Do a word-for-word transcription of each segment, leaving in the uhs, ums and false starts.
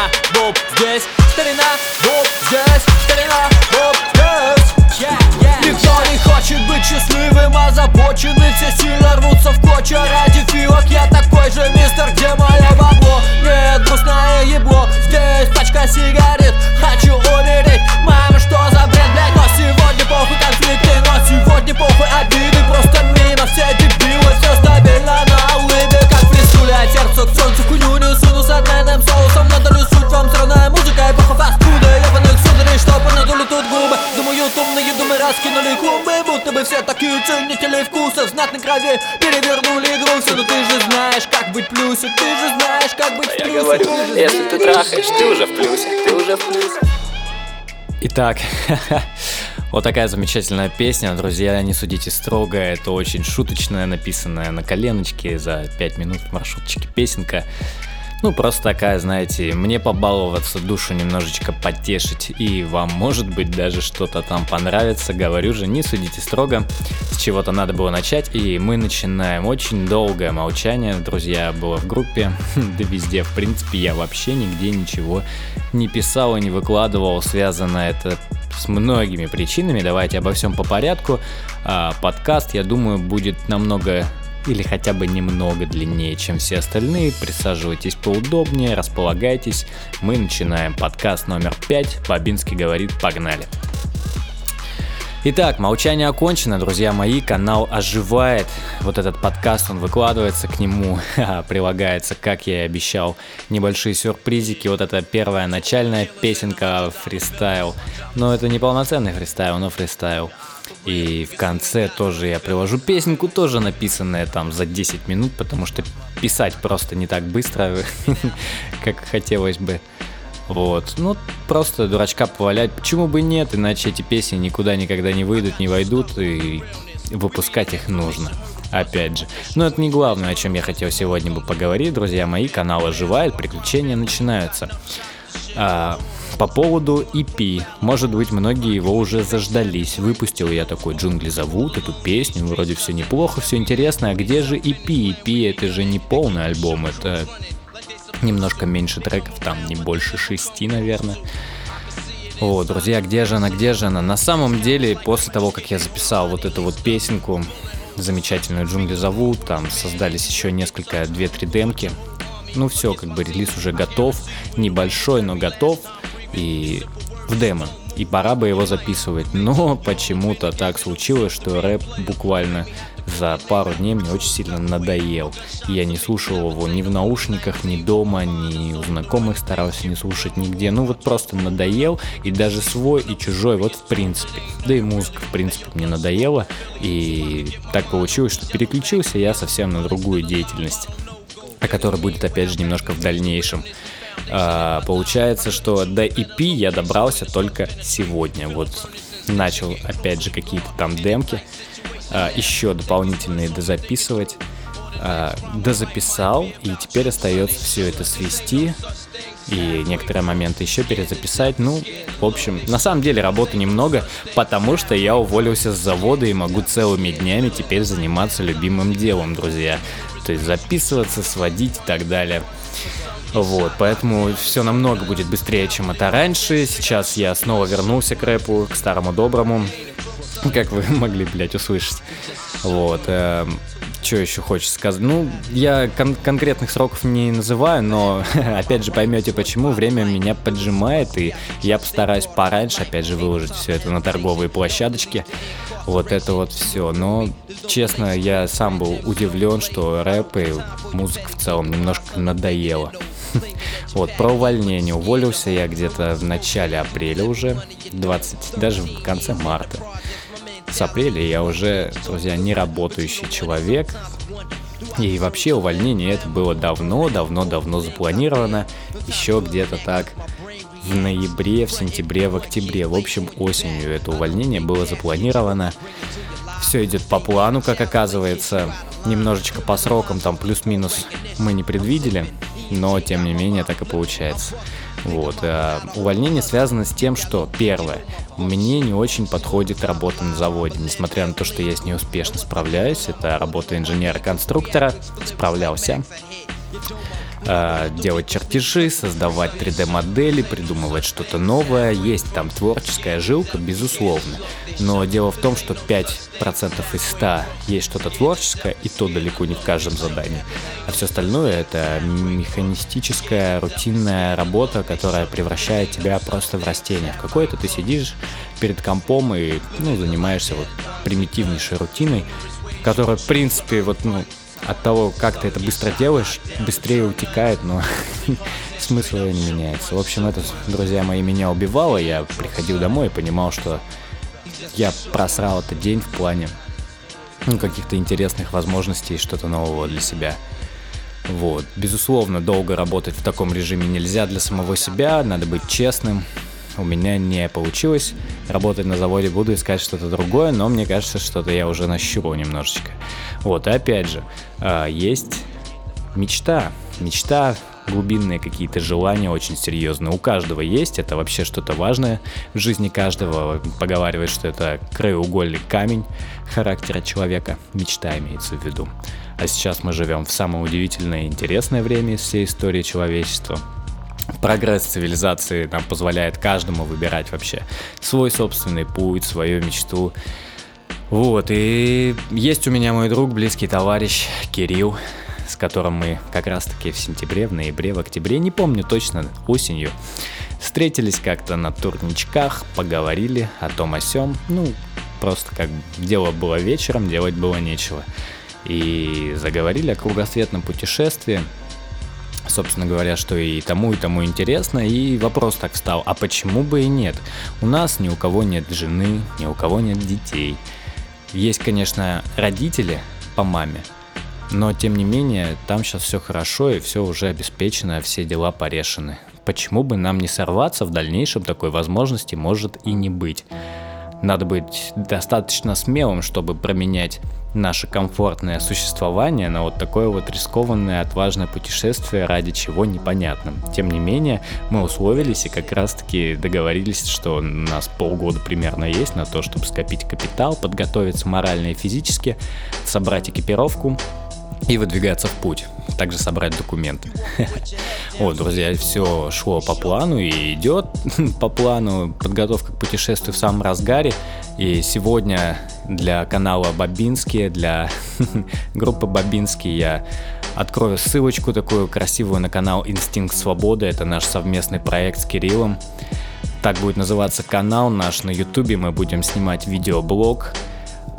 старина, боб здесь, старина, боб здесь, старина, боб здесь. Yeah, yeah, никто yeah. не хочет быть счастливым, озабочены, все сильно рвутся в клочья ради фиок. Я такой же мистер, где мое бабло? Нет, грустное ебло, здесь пачка сигарет, хочу умереть. Мама, что за бред, блядь? Но сегодня похуй конфликты, но сегодня похуй обиды. Просто мимо все дебилы, все стабильно на улыбе, как писюля. Сердце к солнцу хуйню не суну с отменным соусом. Надо суть вам сраная музыка и похуй фастфуда. Ебаных сударей, чтоб надули тут губы. Думают умные думы, раскинули клумбы, будто бы все такие ценители вкусов. Знатной крови перевернули игру все. Но ты же знаешь, как быть плюсик, ты же знаешь, как быть плюсик. Я говорю, если ты трахаешь, ты уже в плюсе, ты уже в плюсе. Итак, вот такая замечательная песня, друзья, не судите строго, это очень шуточная, написанная на коленочке за пять минут в маршрутчике песенка. Ну, просто такая, знаете, мне побаловаться, душу немножечко потешить, и вам, может быть, даже что-то там понравится, говорю же, не судите строго, с чего-то надо было начать, и мы начинаем. Очень долгое молчание, друзья, было в группе, да везде, в принципе, я вообще нигде ничего не писал и не выкладывал, связано это с многими причинами, давайте обо всем по порядку, а подкаст, я думаю, будет намного... или хотя бы немного длиннее, чем все остальные. Присаживайтесь поудобнее, располагайтесь. Мы начинаем подкаст номер пять. Бабинский говорит, погнали. Итак, молчание окончено, друзья мои. Канал оживает. Вот этот подкаст, он выкладывается, к нему прилагается, как я и обещал, небольшие сюрпризики. Вот это первая начальная песенка, фристайл. Но это не полноценный фристайл, но фристайл. И в конце тоже я приложу песенку, тоже написанная там за десять минут, потому что писать просто не так быстро, как хотелось бы. Вот, ну просто дурачка повалять, почему бы нет, иначе эти песни никуда никогда не выйдут, не войдут, и выпускать их нужно. Опять же, но это не главное, о чем я хотел сегодня бы поговорить, друзья мои, канал оживает, приключения начинаются. А... По поводу и пи, может быть, многие его уже заждались. Выпустил я такой «Джунгли зовут», эту песню, вроде все неплохо, все интересно, а где же и пи? и пи это же не полный альбом, это немножко меньше треков, там не больше шести, наверное. О, друзья, где же она, где же она? На самом деле, после того, как я записал вот эту вот песенку, замечательную «Джунгли зовут», там создались еще несколько, две-три демки. Ну все, как бы релиз уже готов, небольшой, но готов. И в демо, и пора бы его записывать, но почему-то так случилось, что рэп буквально за пару дней мне очень сильно надоел. Я не слушал его ни в наушниках, ни дома, ни у знакомых старался не слушать нигде. Ну вот просто надоел, и даже свой, и чужой, вот в принципе. Да и музыка, в принципе, мне надоела, и так получилось, что переключился я совсем на другую деятельность, о которой будет, опять же, немножко в дальнейшем. А, получается, что до и пи я добрался только сегодня. Вот начал опять же какие-то там демки, а, еще дополнительные дозаписывать, а, дозаписал, и теперь остается все это свести и некоторые моменты еще перезаписать. Ну, в общем, на самом деле работы немного, потому что я уволился с завода и могу целыми днями теперь заниматься любимым делом, друзья. То есть записываться, сводить и так далее. Вот, поэтому все намного будет быстрее, чем это раньше. Сейчас я снова вернулся к рэпу, к старому доброму, как вы могли, блять, услышать. Вот, э, что еще хочется сказать? Ну, я кон- конкретных сроков не называю, но, опять же, поймете почему. Время меня поджимает, и я постараюсь пораньше, опять же, выложить все это на торговые площадочки. Вот это вот все. Но, честно, я сам был удивлен, что рэп и музыка в целом немножко надоела. Вот, про увольнение. Уволился я где-то в начале апреля уже, двадцатого, даже в конце марта. С апреля я уже, друзья, не работающий человек. И вообще увольнение это было давно, давно, давно запланировано. Еще где-то так в ноябре, в сентябре, в октябре. В общем, осенью это увольнение было запланировано. Все идет по плану, как оказывается. Немножечко по срокам, там плюс-минус мы не предвидели. Но, тем не менее, так и получается. Вот. А увольнение связано с тем, что, первое, мне не очень подходит работа на заводе. Несмотря на то, что я с ней успешно справляюсь, это работа инженера-конструктора, справлялся. э, делать чертежи, создавать три дэ модели, придумывать что-то новое. Есть там творческая жилка, безусловно. Но дело в том, что пять процентов из ста есть что-то творческое, и то далеко не в каждом задании. А все остальное — это механистическая, рутинная работа, которая превращает тебя просто в растение. В какое-то ты сидишь перед компом и, ну, занимаешься вот примитивнейшей рутиной, которая, в принципе, вот, ну, от того, как ты это быстро делаешь, быстрее утекает, но смысл не меняется. В общем, это, друзья мои, меня убивало. Я приходил домой и понимал, что я просрал этот день в плане, ну, каких-то интересных возможностей, что-то нового для себя. Вот. Безусловно, долго работать в таком режиме нельзя для самого себя, надо быть честным. У меня не получилось. Работать на заводе буду, искать что-то другое, но мне кажется, что-то я уже нащупал немножечко. Вот, и опять же, есть мечта. Мечта, глубинные какие-то желания очень серьезные. У каждого есть, это вообще что-то важное в жизни каждого. Поговаривают, что это краеугольный камень характера человека. Мечта имеется в виду. А сейчас мы живем в самое удивительное и интересное время из всей истории человечества. Прогресс цивилизации нам позволяет каждому выбирать вообще свой собственный путь, свою мечту. Вот, и есть у меня мой друг, близкий товарищ Кирилл, с которым мы как раз-таки в сентябре, в ноябре, в октябре, не помню точно, осенью, встретились как-то на турничках, поговорили о том о сём. Ну, просто как дело было вечером, делать было нечего. И заговорили о кругосветном путешествии. Собственно говоря, что и тому, и тому интересно. И вопрос так встал, а почему бы и нет? У нас ни у кого нет жены, ни у кого нет детей. Есть, конечно, родители по маме, но, тем не менее, там сейчас все хорошо и все уже обеспечено, все дела порешены. Почему бы нам не сорваться? В дальнейшем такой возможности может и не быть. Надо быть достаточно смелым, чтобы променять наше комфортное существование на вот такое вот рискованное, отважное путешествие, ради чего непонятно. Тем не менее, мы условились и как раз-таки договорились, что у нас полгода примерно есть на то, чтобы скопить капитал, подготовиться морально и физически, собрать экипировку и выдвигаться в путь. Также собрать документы. Вот, друзья, все шло по плану и идет по плану. Подготовка к путешествию в самом разгаре. И сегодня для канала Бабинский, для группы Бабинский я открою ссылочку такую красивую на канал Инстинкт Свободы. Это наш совместный проект с Кириллом. Так будет называться канал наш на Ютубе. Мы будем снимать видеоблог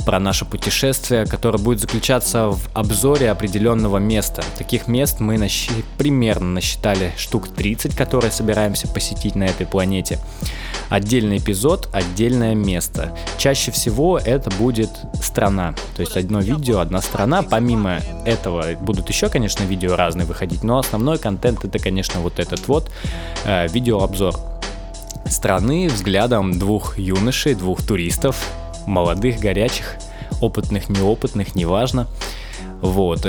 про наше путешествие, которое будет заключаться в обзоре определенного места. Таких мест мы нащ... примерно насчитали штук тридцать, которые собираемся посетить на этой планете. Отдельный эпизод, отдельное место. Чаще всего это будет страна. То есть одно видео, одна страна. Помимо этого будут еще, конечно, видео разные выходить, но основной контент это, конечно, вот этот вот э, видеообзор страны взглядом двух юношей, двух туристов. Молодых, горячих, опытных, неопытных, неважно. Вот.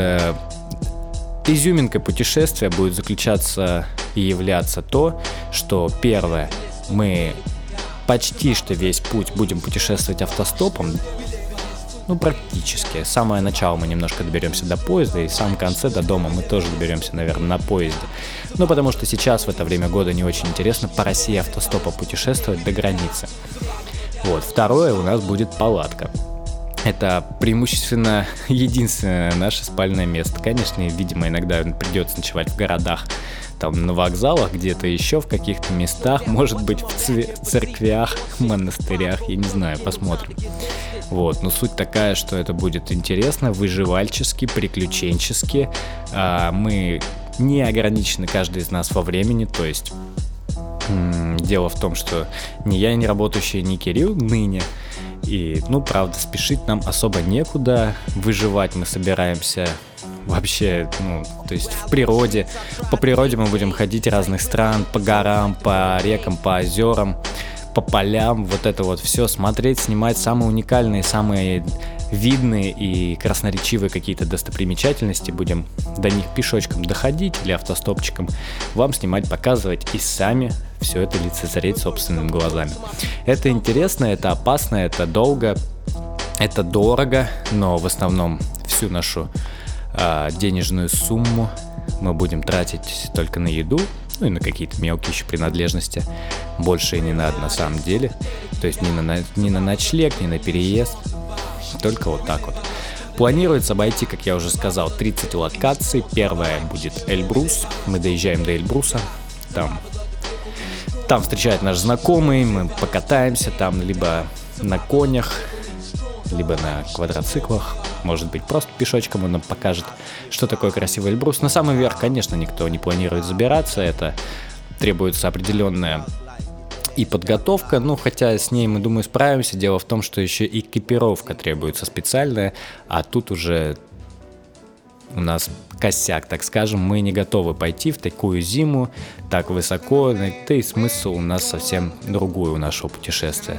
Изюминкой путешествия будет заключаться и являться то, что первое, мы почти что весь путь будем путешествовать автостопом. Ну, практически. Самое начало мы немножко доберемся до поезда, и в самом конце до дома мы тоже доберемся, наверное, на поезде. Ну, потому что сейчас в это время года не очень интересно по России автостопом путешествовать до границы. Вот, второе, у нас будет палатка. Это преимущественно единственное наше спальное место. Конечно, видимо, иногда придется ночевать в городах, там, на вокзалах, где-то еще в каких-то местах, может быть, в цве- церквях, монастырях, я не знаю, посмотрим. Вот, но суть такая, что это будет интересно, выживальчески, приключенчески. А, мы не ограничены, каждый из нас, во времени, то есть... Дело в том, что ни я, ни работающий, ни Кирилл ныне. И, ну, правда, спешить нам особо некуда. Выживать мы собираемся вообще, ну, то есть в природе. По природе мы будем ходить разных стран, по горам, по рекам, по озерам, по полям. Вот это вот все смотреть, снимать самые уникальные, самые видные и красноречивые какие-то достопримечательности. Будем до них пешочком доходить или автостопчиком. Вам снимать, показывать и сами все это лицезреть собственными глазами. Это интересно, это опасно, это долго, это дорого, но в основном всю нашу э, денежную сумму мы будем тратить только на еду, ну и на какие-то мелкие еще принадлежности. Больше и не надо на самом деле. То есть ни на, ни на ночлег, ни на переезд. Только вот так вот. Планируется обойти, как я уже сказал, тридцать локаций. Первая будет Эльбрус. Мы доезжаем до Эльбруса. Там, там встречает наш знакомый. Мы покатаемся там либо на конях, либо на квадроциклах. Может быть, просто пешочком он нам покажет, что такое красивый Эльбрус. На самый верх, конечно, никто не планирует забираться. Это требуется определенная и подготовка, ну хотя с ней мы, думаю, справимся. Дело в том, что еще и экипировка требуется специальная, а тут уже у нас косяк, так скажем, мы не готовы пойти в такую зиму так высоко, да и смысл у нас совсем другой у нашего путешествия.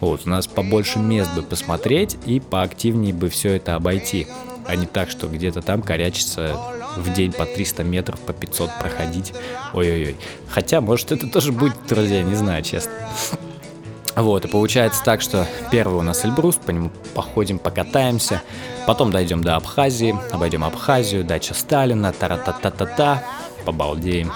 Вот, у нас побольше мест бы посмотреть и поактивнее бы все это обойти, а не так, что где-то там корячится в день по триста метров, по пятьсот проходить. Ой-ой-ой. Хотя, может, это тоже будет, друзья, не знаю, честно. Вот, и получается так, что первый у нас Эльбрус, по нему походим, покатаемся, потом дойдем до Абхазии, обойдем Абхазию, дача Сталина, тара-та-та-та-та, побалдеем.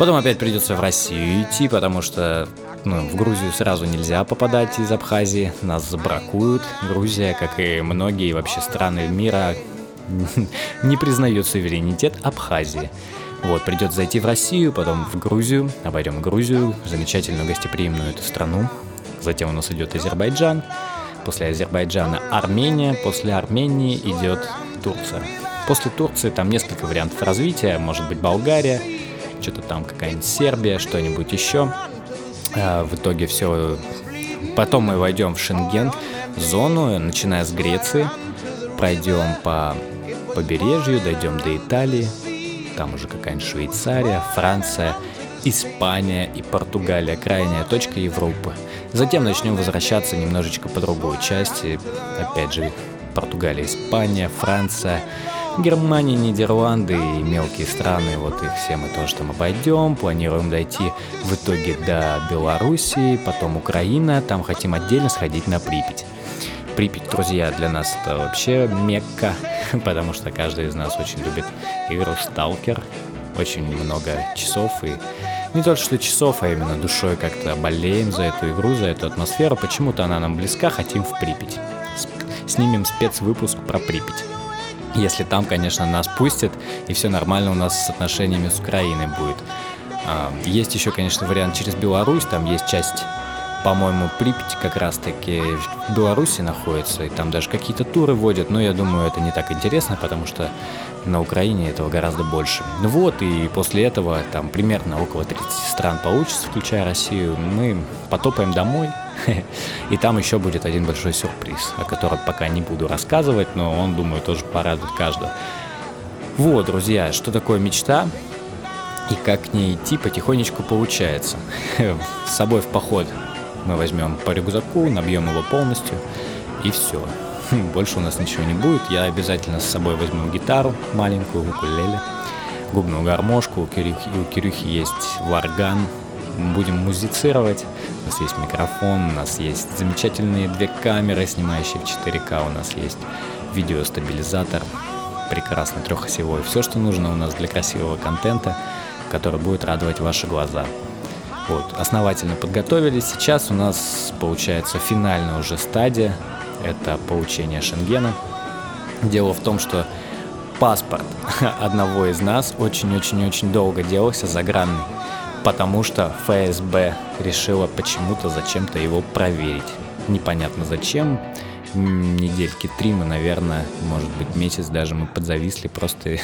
Потом опять придется в Россию идти, потому что, ну, в Грузию сразу нельзя попадать из Абхазии, нас забракуют. Грузия, как и многие вообще страны мира, не признает суверенитет Абхазии. Вот, придется зайти в Россию, потом в Грузию, обойдем Грузию, замечательную гостеприимную эту страну. Затем у нас идет Азербайджан, после Азербайджана Армения, после Армении идет Турция. После Турции там несколько вариантов развития, может быть Болгария, что-то там какая-нибудь Сербия, что-нибудь еще. А, в итоге все. Потом мы войдем в Шенген зону, начиная с Греции, пройдем по побережью, дойдем до Италии, там уже какая-нибудь Швейцария, Франция, Испания и Португалия, крайняя точка Европы. Затем начнем возвращаться немножечко по другой части, опять же Португалия, Испания, Франция, Германия, Нидерланды и мелкие страны, вот их все мы тоже там обойдем. Планируем дойти в итоге до Белоруссии, потом Украина, там хотим отдельно сходить на Припять. Припять, друзья, для нас это вообще мекка, потому что каждый из нас очень любит игру «Сталкер». Очень много часов, и не только что часов, а именно душой как-то болеем за эту игру, за эту атмосферу. Почему-то она нам близка, хотим в Припять. Снимем спецвыпуск про Припять. Если там, конечно, нас пустят, и все нормально у нас с отношениями с Украиной будет. Есть еще, конечно, вариант через Беларусь, там есть часть... По-моему, Припять как раз-таки в Беларуси находится, и там даже какие-то туры водят, но я думаю, это не так интересно, потому что на Украине этого гораздо больше. Ну вот, и после этого там примерно около тридцати стран получится, включая Россию, мы потопаем домой, и там еще будет один большой сюрприз, о котором пока не буду рассказывать, но он, думаю, тоже порадует каждого. Вот, друзья, что такое мечта? И как к ней идти потихонечку получается. С собой в поход мы возьмем по рюкзаку, набьем его полностью, и все. Больше у нас ничего не будет. Я обязательно с собой возьму гитару маленькую, укулеле, губную гармошку. У Кирюхи, у Кирюхи есть варган. Будем музицировать. У нас есть микрофон, у нас есть замечательные две камеры, снимающие в четыре ка. У нас есть видеостабилизатор, прекрасный трехосевой. Все, что нужно у нас для красивого контента, который будет радовать ваши глаза. Вот, основательно подготовились. Сейчас у нас получается финальная уже стадия. Это получение Шенгена. Дело в том, что паспорт одного из нас очень-очень-очень долго делался загранный, потому что эф эс бэ решила почему-то зачем-то его проверить. Непонятно зачем. Недельки три мы, наверное, может быть, месяц даже мы подзависли просто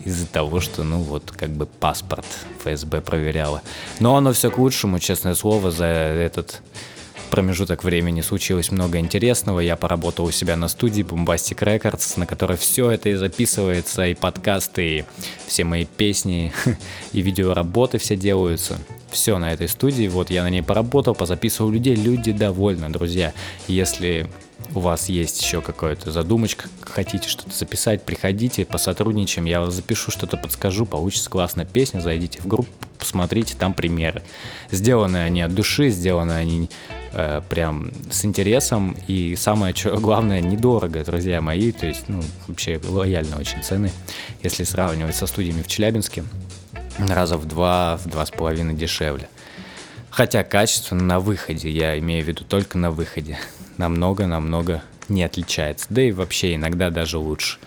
из-за того, что, ну вот, как бы паспорт эф эс бэ проверяла. Но оно все к лучшему, честное слово, за этот промежуток времени случилось много интересного. Я поработал у себя на студии Bombastic Records, на которой все это и записывается, и подкасты, и все мои песни, и видеоработы все делаются. Все на этой студии, вот я на ней поработал, позаписывал людей, люди довольны, друзья. Если у вас есть еще какая-то задумочка, хотите что-то записать, приходите, посотрудничаем, я вас запишу, что-то подскажу, получится классная песня, зайдите в группу, посмотрите, там примеры. Сделаны они от души, сделаны они э, прям с интересом. И самое главное, недорого, друзья мои. То есть, ну, вообще лояльно очень цены, если сравнивать со студиями в Челябинске. Раза в два, в два с половиной дешевле. Хотя качество на выходе, я имею в виду только на выходе, намного-намного не отличается. Да и вообще иногда даже лучше.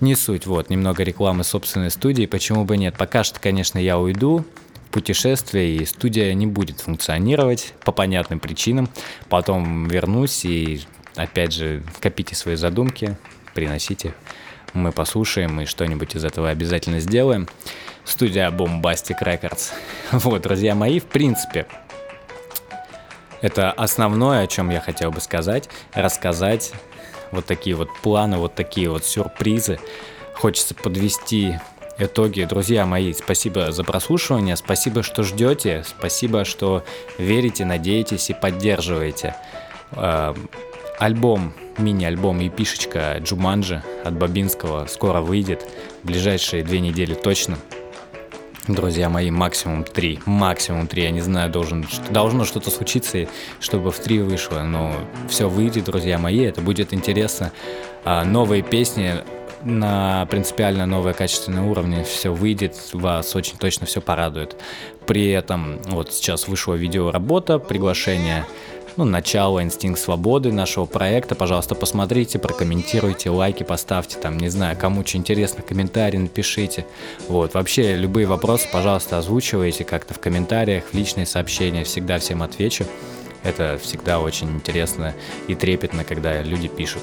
Не суть, вот, немного рекламы собственной студии, почему бы нет. Пока что, конечно, я уйду в путешествие, и студия не будет функционировать по понятным причинам. Потом вернусь и, опять же, копите свои задумки, приносите. Мы послушаем и что-нибудь из этого обязательно сделаем. Студия Bombastic Records. Вот, друзья мои, в принципе, это основное, о чем я хотел бы сказать, рассказать. Вот такие вот планы, вот такие вот сюрпризы. Хочется подвести итоги. Друзья мои, спасибо за прослушивание, спасибо, что ждете, спасибо, что верите, надеетесь и поддерживаете. Альбом, мини-альбом и пишечка «Джуманджи» от Бабинского скоро выйдет, в ближайшие две недели точно. Друзья мои, максимум три, максимум три, я не знаю, должен, должно что-то случиться, чтобы в три вышло, но все выйдет, друзья мои, это будет интересно. Новые песни на принципиально новое качественное уровне, все выйдет, вас очень точно все порадует. При этом вот сейчас вышла видеоработа, приглашение, ну, начало «Инстинкт свободы» нашего проекта. Пожалуйста, посмотрите, прокомментируйте, лайки поставьте, там, не знаю, кому что интересно, комментарий напишите. Вот, вообще, любые вопросы, пожалуйста, озвучивайте как-то в комментариях, в личные сообщения, всегда всем отвечу. Это всегда очень интересно и трепетно, когда люди пишут.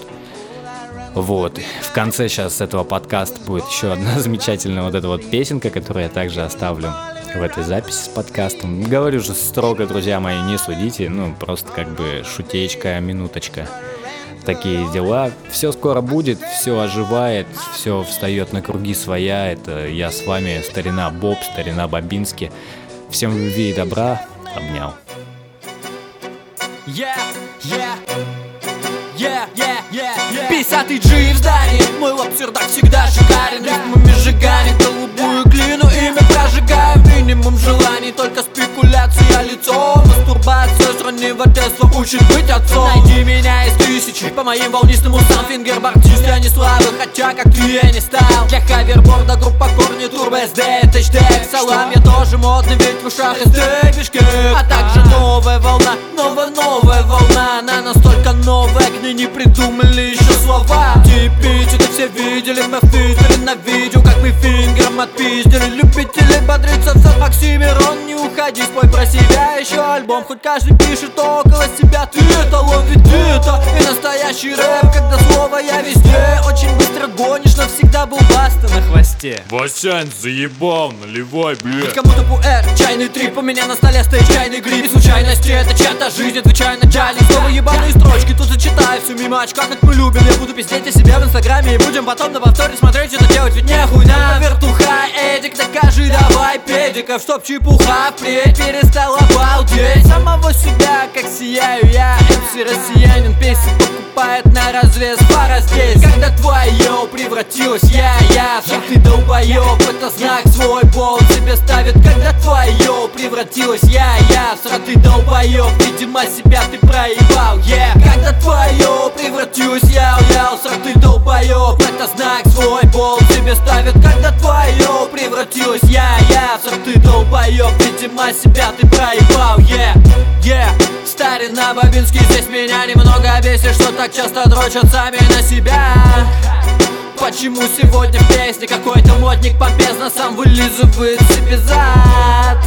Вот, в конце сейчас этого подкаста будет еще одна замечательная вот эта вот песенка, которую я также оставлю в этой записи с подкастом. Говорю же строго, друзья мои, не судите, ну, просто как бы шутечка, минуточка. Такие дела. Все скоро будет, все оживает, все встает на круги своя. Это я с вами, старина Боб, старина Бабинский. Всем любви и добра. Обнял. Yeah, yeah. Yeah, yeah, yeah, yeah. пятьдесят джи в здании, мой лапсердак всегда шикарен. Ритмами жиганит голубую глину, ими прожигаем. Минимум желаний, только спекуляция лицом. Мастурбация с раннего детства учит быть отцом. Найди меня из тысячи, по моим волнистым усам. Фингербордист, я не слабый, хотя как ты я не стал. Для хаверборда группа корни, турбо эс дэ, эйч дэ. Салам, я тоже модный, ведь в ушах эс дэ, бишкек. А также новая волна, новая-новая волна. Она настолько новая, не придумали еще слова. Типичи, это все видели, мы в Твиттере на видео, как мы фингером отпиздили. Любители бодриться в сад Максимирон, не уходи, спой про себя еще альбом. Хоть каждый пишет около себя, ты это лови, ты это и настоящий рэп, когда слово я везде. Очень быстро гонишь, навсегда был баста на хвосте. Васянь, заебал, наливай, блядь. Ведь кому-то пуэр, чайный трип, у меня на столе стоит чайный гриб. И случайности, это чья-то жизнь, отвечай на чайник. Снова ебаные строчки, тут зачитай всю мимач, как мы любим. Я буду пиздеть о себе в инстаграме и будем потом на повторе смотреть, что делать, ведь не хуйня. Вертуха, Эдик, докажи давай, педиков, чтоб чепуха впредь перестала балдеть. Самого себя, как сияю я, эм си россиянин, песен покупает на развес пара здесь. Когда твое превратилось я, я, что ты долбоёб, это знак свой пол тебе ставит. Когда твое превратилось я, я, что ты долбоёб, видимо себя ты проебал, yeah. Когда твое превратилась я, я, срак, ты долбоёб, это знак свой пол тебе ставит. Когда твое превратилась я, я, срак, ты долбоёб, видимо себя ты проебал, yeah, yeah. Старина Бабинский, здесь меня немного бесит, что так часто дрочат сами на себя. Почему сегодня в песне какой-то модник помпезно сам вылизывает себе зад?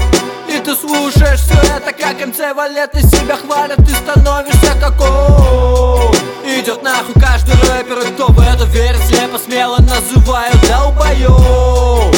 И ты слушаешь все это, как эм си Валет, и себя хвалят, ты становишься как он. Идет нахуй каждый рэпер, и кто в это верит, слепо смело называют долбоёб.